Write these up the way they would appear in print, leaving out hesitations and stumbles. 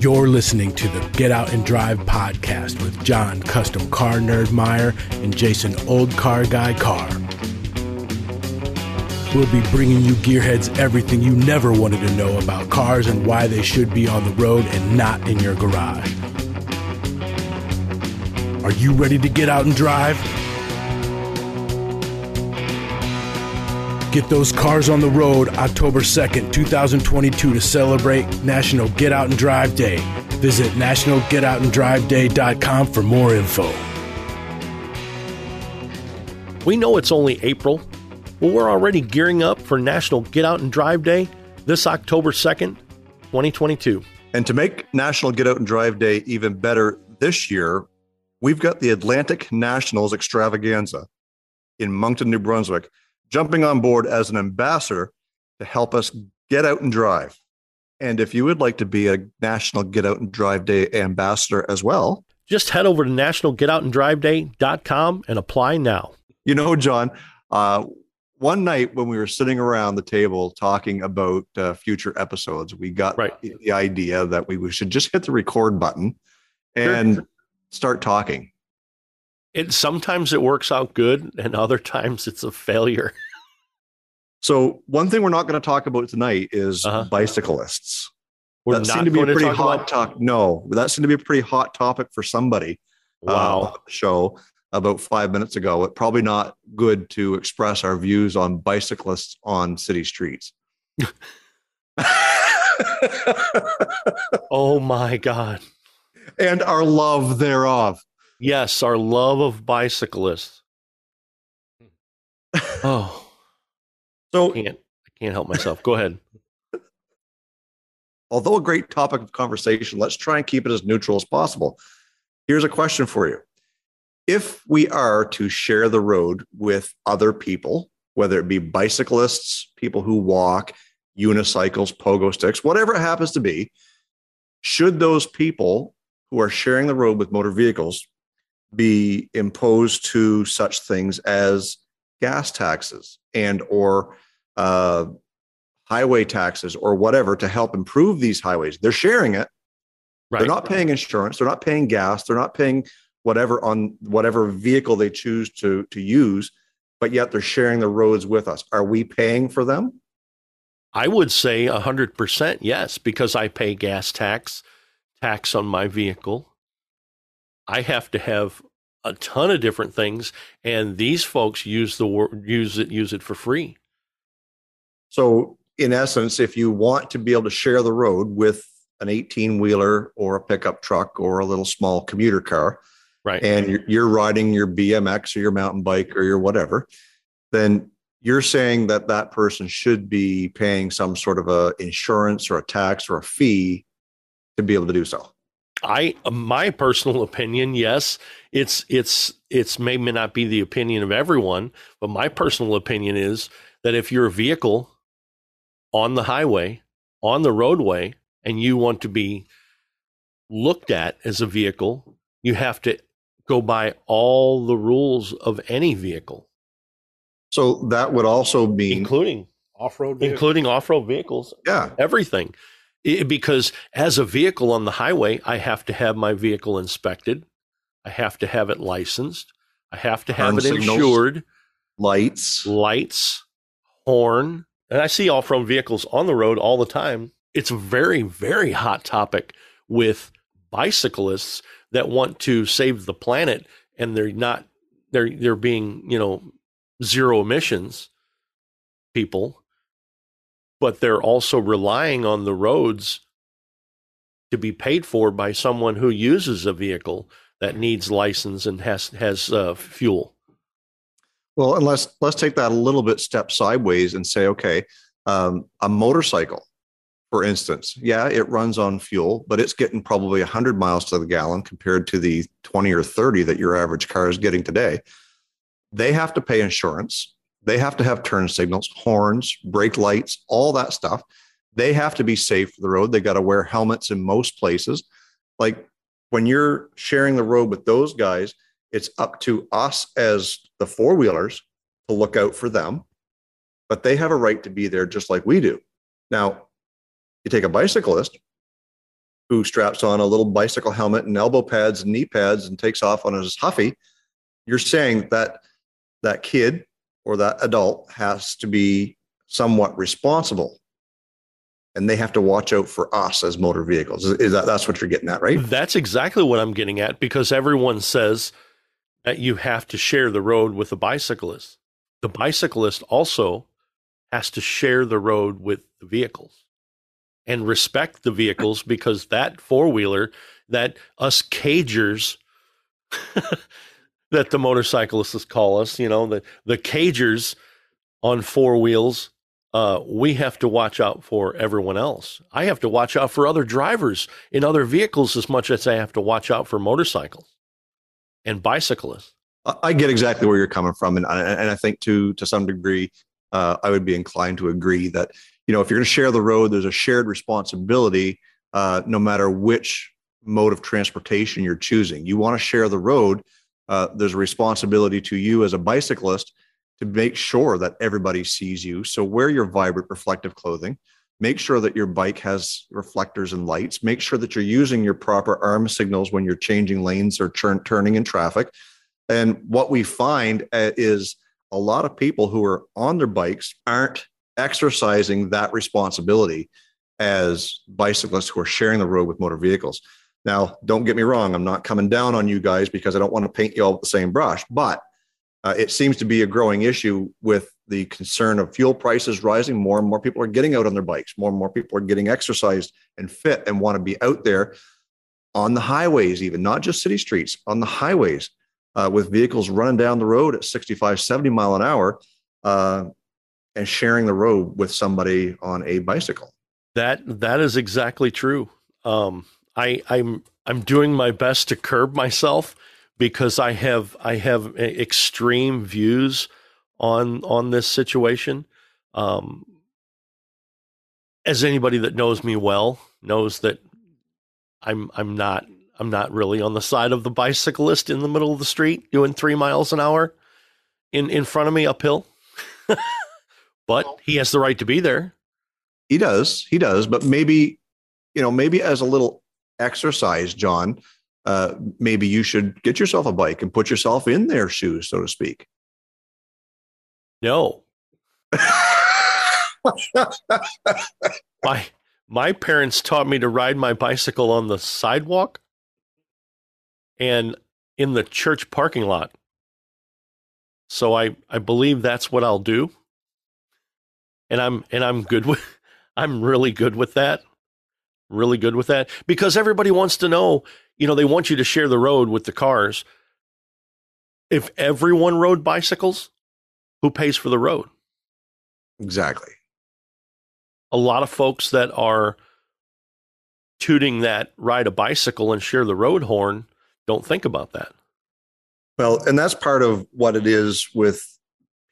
You're listening to the Get Out and Drive podcast with John Custom Car Nerd Meyer and Jason Old Car Guy Car. We'll be bringing you gearheads everything you never wanted to know about cars and why they should be on the road and not in your garage. Are you ready to get out and drive? Get those cars on the road October 2nd, 2022 to celebrate National Get Out and Drive Day. Visit nationalgetoutanddriveday.com for more info. We know it's only April, but we're already gearing up for National Get Out and Drive Day this October 2nd, 2022. And to make National Get Out and Drive Day even better this year, we've got the Atlantic Nationals Extravaganza in Moncton, New Brunswick, jumping on board as an ambassador to help us get out and drive. And if you would like to be a National Get Out and Drive Day ambassador as well, just head over to nationalgetoutanddriveday.com and apply now. You know, John, one night when we were sitting around the table talking about future episodes, we got the idea that we should just hit the record button and start talking. And sometimes it works out good, and other times it's a failure. So one thing we're not going to talk about tonight is bicyclists. That seemed to be a pretty hot topic. No, that seemed to be a pretty hot topic for somebody. Wow. On the show about 5 minutes ago. It's probably not good to express our views on bicyclists on city streets. Oh my God. And our love thereof. Yes, our love of bicyclists. Oh. So I can't help myself. Go ahead. Although a great topic of conversation, let's try and keep it as neutral as possible. Here's a question for you. If we are to share the road with other people, whether it be bicyclists, people who walk, unicycles, pogo sticks, whatever it happens to be, should those people who are sharing the road with motor vehicles be imposed to such things as gas taxes and or highway taxes or whatever to help improve these highways? They're sharing it. Right. They're not paying insurance. They're not paying gas. They're not paying whatever on whatever vehicle they choose to use, but yet they're sharing the roads with us. Are we paying for them? I would say 100% yes, because I pay gas tax on my vehicle. I have to have a ton of different things, and these folks use it for free. So in essence, if you want to be able to share the road with an 18-wheeler or a pickup truck or a little small commuter car, right, and you're riding your BMX or your mountain bike or your whatever, then you're saying that that person should be paying some sort of a insurance or a tax or a fee to be able to do so. My personal opinion, yes, it's maybe not be the opinion of everyone, but my personal opinion is that if you're a vehicle on the highway, on the roadway, and you want to be looked at as a vehicle, you have to go by all the rules of any vehicle. So that would also be including off-road vehicles. Yeah, everything. Because as a vehicle on the highway, I have to have my vehicle inspected. I have to have it licensed. I have to have it insured. Lights, horn. And I see off-road vehicles on the road all the time. It's a very, very hot topic with bicyclists that want to save the planet, and they're being, zero emissions people. But they're also relying on the roads to be paid for by someone who uses a vehicle that needs license and has fuel. Well, and let's take that a little bit step sideways and say, okay, a motorcycle, for instance, yeah, it runs on fuel, but it's getting probably 100 miles to the gallon compared to the 20 or 30 that your average car is getting today. They have to pay insurance. They have to have turn signals, horns, brake lights, all that stuff. They have to be safe for the road. They got to wear helmets in most places. Like when you're sharing the road with those guys, it's up to us as the four-wheelers to look out for them, but they have a right to be there just like we do. Now, you take a bicyclist, who straps on a little bicycle helmet and elbow pads and knee pads and takes off on his huffy, you're saying that that kid or that adult has to be somewhat responsible, and they have to watch out for us as motor vehicles. Is that, that's what you're getting at, right? That's exactly what I'm getting at, because everyone says that you have to share the road with the bicyclist. The bicyclist also has to share the road with the vehicles and respect the vehicles, because that four-wheeler, that us cagers, that the motorcyclists call us, you know, the cagers on four wheels, we have to watch out for everyone else. I have to watch out for other drivers in other vehicles as much as I have to watch out for motorcycles and bicyclists. I get exactly where you're coming from. And I think to some degree, I would be inclined to agree that, you know, if you're going to share the road, there's a shared responsibility, no matter which mode of transportation you're choosing. You want to share the road. There's a responsibility to you as a bicyclist to make sure that everybody sees you. So wear your vibrant reflective clothing, make sure that your bike has reflectors and lights, make sure that you're using your proper arm signals when you're changing lanes or turning in traffic. And what we find is a lot of people who are on their bikes aren't exercising that responsibility as bicyclists who are sharing the road with motor vehicles. Now, don't get me wrong. I'm not coming down on you guys because I don't want to paint you all with the same brush, but it seems to be a growing issue with the concern of fuel prices rising. More and more people are getting out on their bikes. More and more people are getting exercised and fit and want to be out there on the highways, even not just city streets, on the highways, with vehicles running down the road at 65, 70 mile an hour, and sharing the road with somebody on a bicycle. That is exactly true. I'm doing my best to curb myself because I have extreme views on this situation. As anybody that knows me well knows that I'm not really on the side of the bicyclist in the middle of the street doing 3 miles an hour in front of me uphill, but he has the right to be there. He does. But maybe as a little exercise, John, maybe you should get yourself a bike and put yourself in their shoes, so to speak. No. My parents taught me to ride my bicycle on the sidewalk and in the church parking lot. So I believe that's what I'll do. And I'm really good with that because everybody wants to know, you know, they want you to share the road with the cars. If everyone rode bicycles, who pays for the road? Exactly. A lot of folks that are tooting that ride a bicycle and share the road horn don't think about that. Well, and that's part of what it is with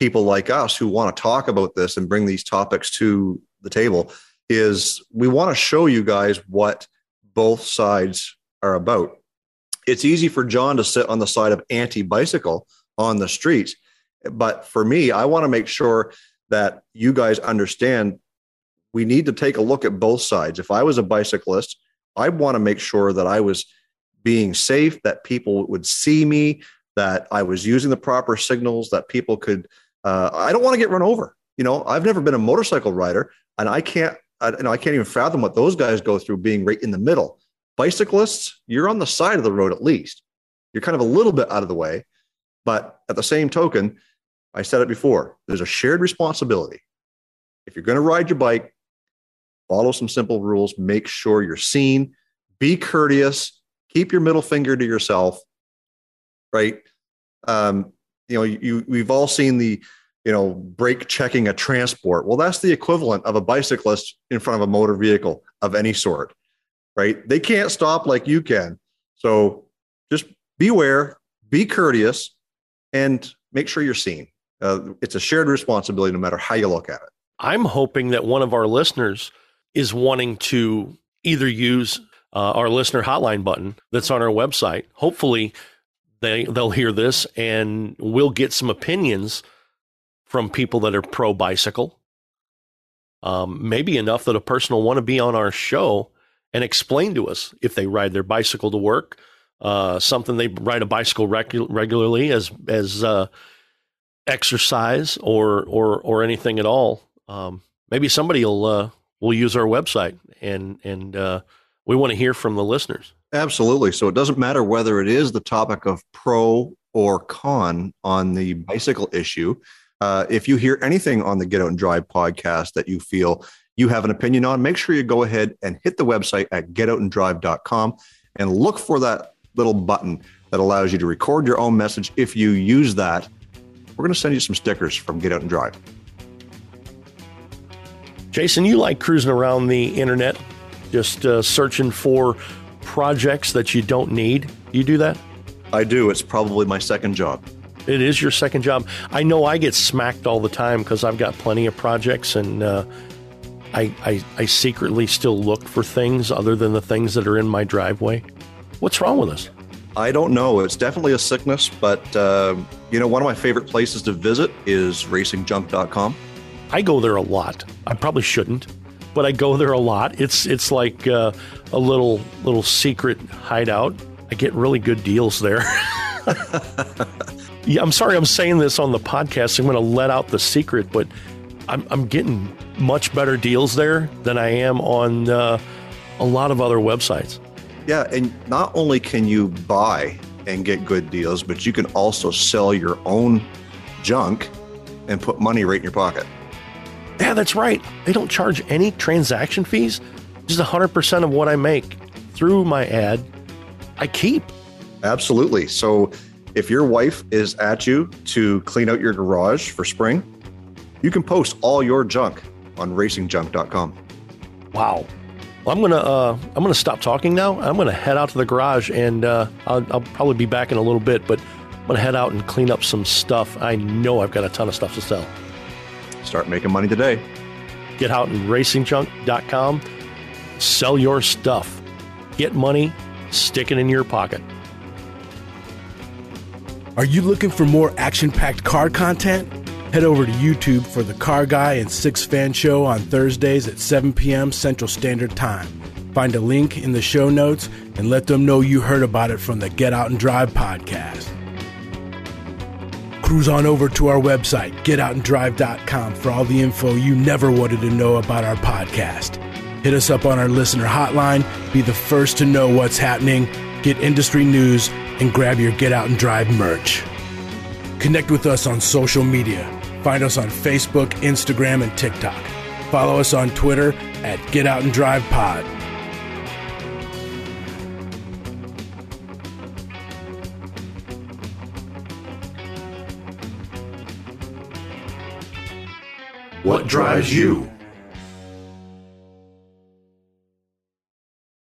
people like us who want to talk about this and bring these topics to the table, is we want to show you guys what both sides are about. It's easy for John to sit on the side of anti-bicycle on the streets, but for me, I want to make sure that you guys understand we need to take a look at both sides. If I was a bicyclist, I want to make sure that I was being safe, that people would see me, that I was using the proper signals, that people could, I don't want to get run over. You know, I've never been a motorcycle rider, and I can't even fathom what those guys go through being right in the middle. Bicyclists, you're on the side of the road, at least you're kind of a little bit out of the way, but at the same token, I said it before, there's a shared responsibility. If you're going to ride your bike, follow some simple rules, make sure you're seen, be courteous, keep your middle finger to yourself, right? You know, we've all seen the, you know, brake checking a transport. Well, that's the equivalent of a bicyclist in front of a motor vehicle of any sort, right? They can't stop like you can. So just beware, be courteous, and make sure you're seen. It's a shared responsibility no matter how you look at it. I'm hoping that one of our listeners is wanting to either use our listener hotline button that's on our website. Hopefully they'll hear this and we'll get some opinions from people that are pro-bicycle. Maybe enough that a person will want to be on our show and explain to us if they ride their bicycle to work, something they ride a bicycle regularly as exercise or anything at all. Maybe somebody will use our website, and we want to hear from the listeners. Absolutely. So it doesn't matter whether it is the topic of pro or con on the bicycle issue. If you hear anything on the Get Out and Drive podcast that you feel you have an opinion on, make sure you go ahead and hit the website at getoutandrive.com and look for that little button that allows you to record your own message. If you use that, we're going to send you some stickers from Get Out and Drive. Jason, you like cruising around the internet, just searching for projects that you don't need. You do that? I do. It's probably my second job. It is your second job. I know I get smacked all the time because I've got plenty of projects, and I secretly still look for things other than the things that are in my driveway. What's wrong with us? I don't know. It's definitely a sickness, but one of my favorite places to visit is RacingJump.com. I go there a lot. I probably shouldn't, but I go there a lot. It's like a little secret hideout. I get really good deals there. Yeah, I'm sorry I'm saying this on the podcast. I'm going to let out the secret, but I'm getting much better deals there than I am on a lot of other websites. Yeah, and not only can you buy and get good deals, but you can also sell your own junk and put money right in your pocket. Yeah, that's right. They don't charge any transaction fees. Just 100% of what I make through my ad, I keep. Absolutely. So if your wife is at you to clean out your garage for spring, you can post all your junk on RacingJunk.com. Wow. Well, I'm gonna stop talking now. I'm gonna head out to the garage, and I'll probably be back in a little bit. But I'm gonna head out and clean up some stuff. I know I've got a ton of stuff to sell. Start making money today. Get out and RacingJunk.com. Sell your stuff. Get money. Stick it in your pocket. Are you looking for more action-packed car content? Head over to YouTube for the Car Guy and Six Fan Show on Thursdays at 7 p.m. Central Standard Time. Find a link in the show notes and let them know you heard about it from the Get Out and Drive podcast. Cruise on over to our website, GetOutAndDrive.com, for all the info you never wanted to know about our podcast. Hit us up on our listener hotline. Be the first to know what's happening. Get industry news, and grab your Get Out and Drive merch. Connect with us on social media. Find us on Facebook, Instagram, and TikTok. Follow us on Twitter at Get Out and Drive Pod. What drives you?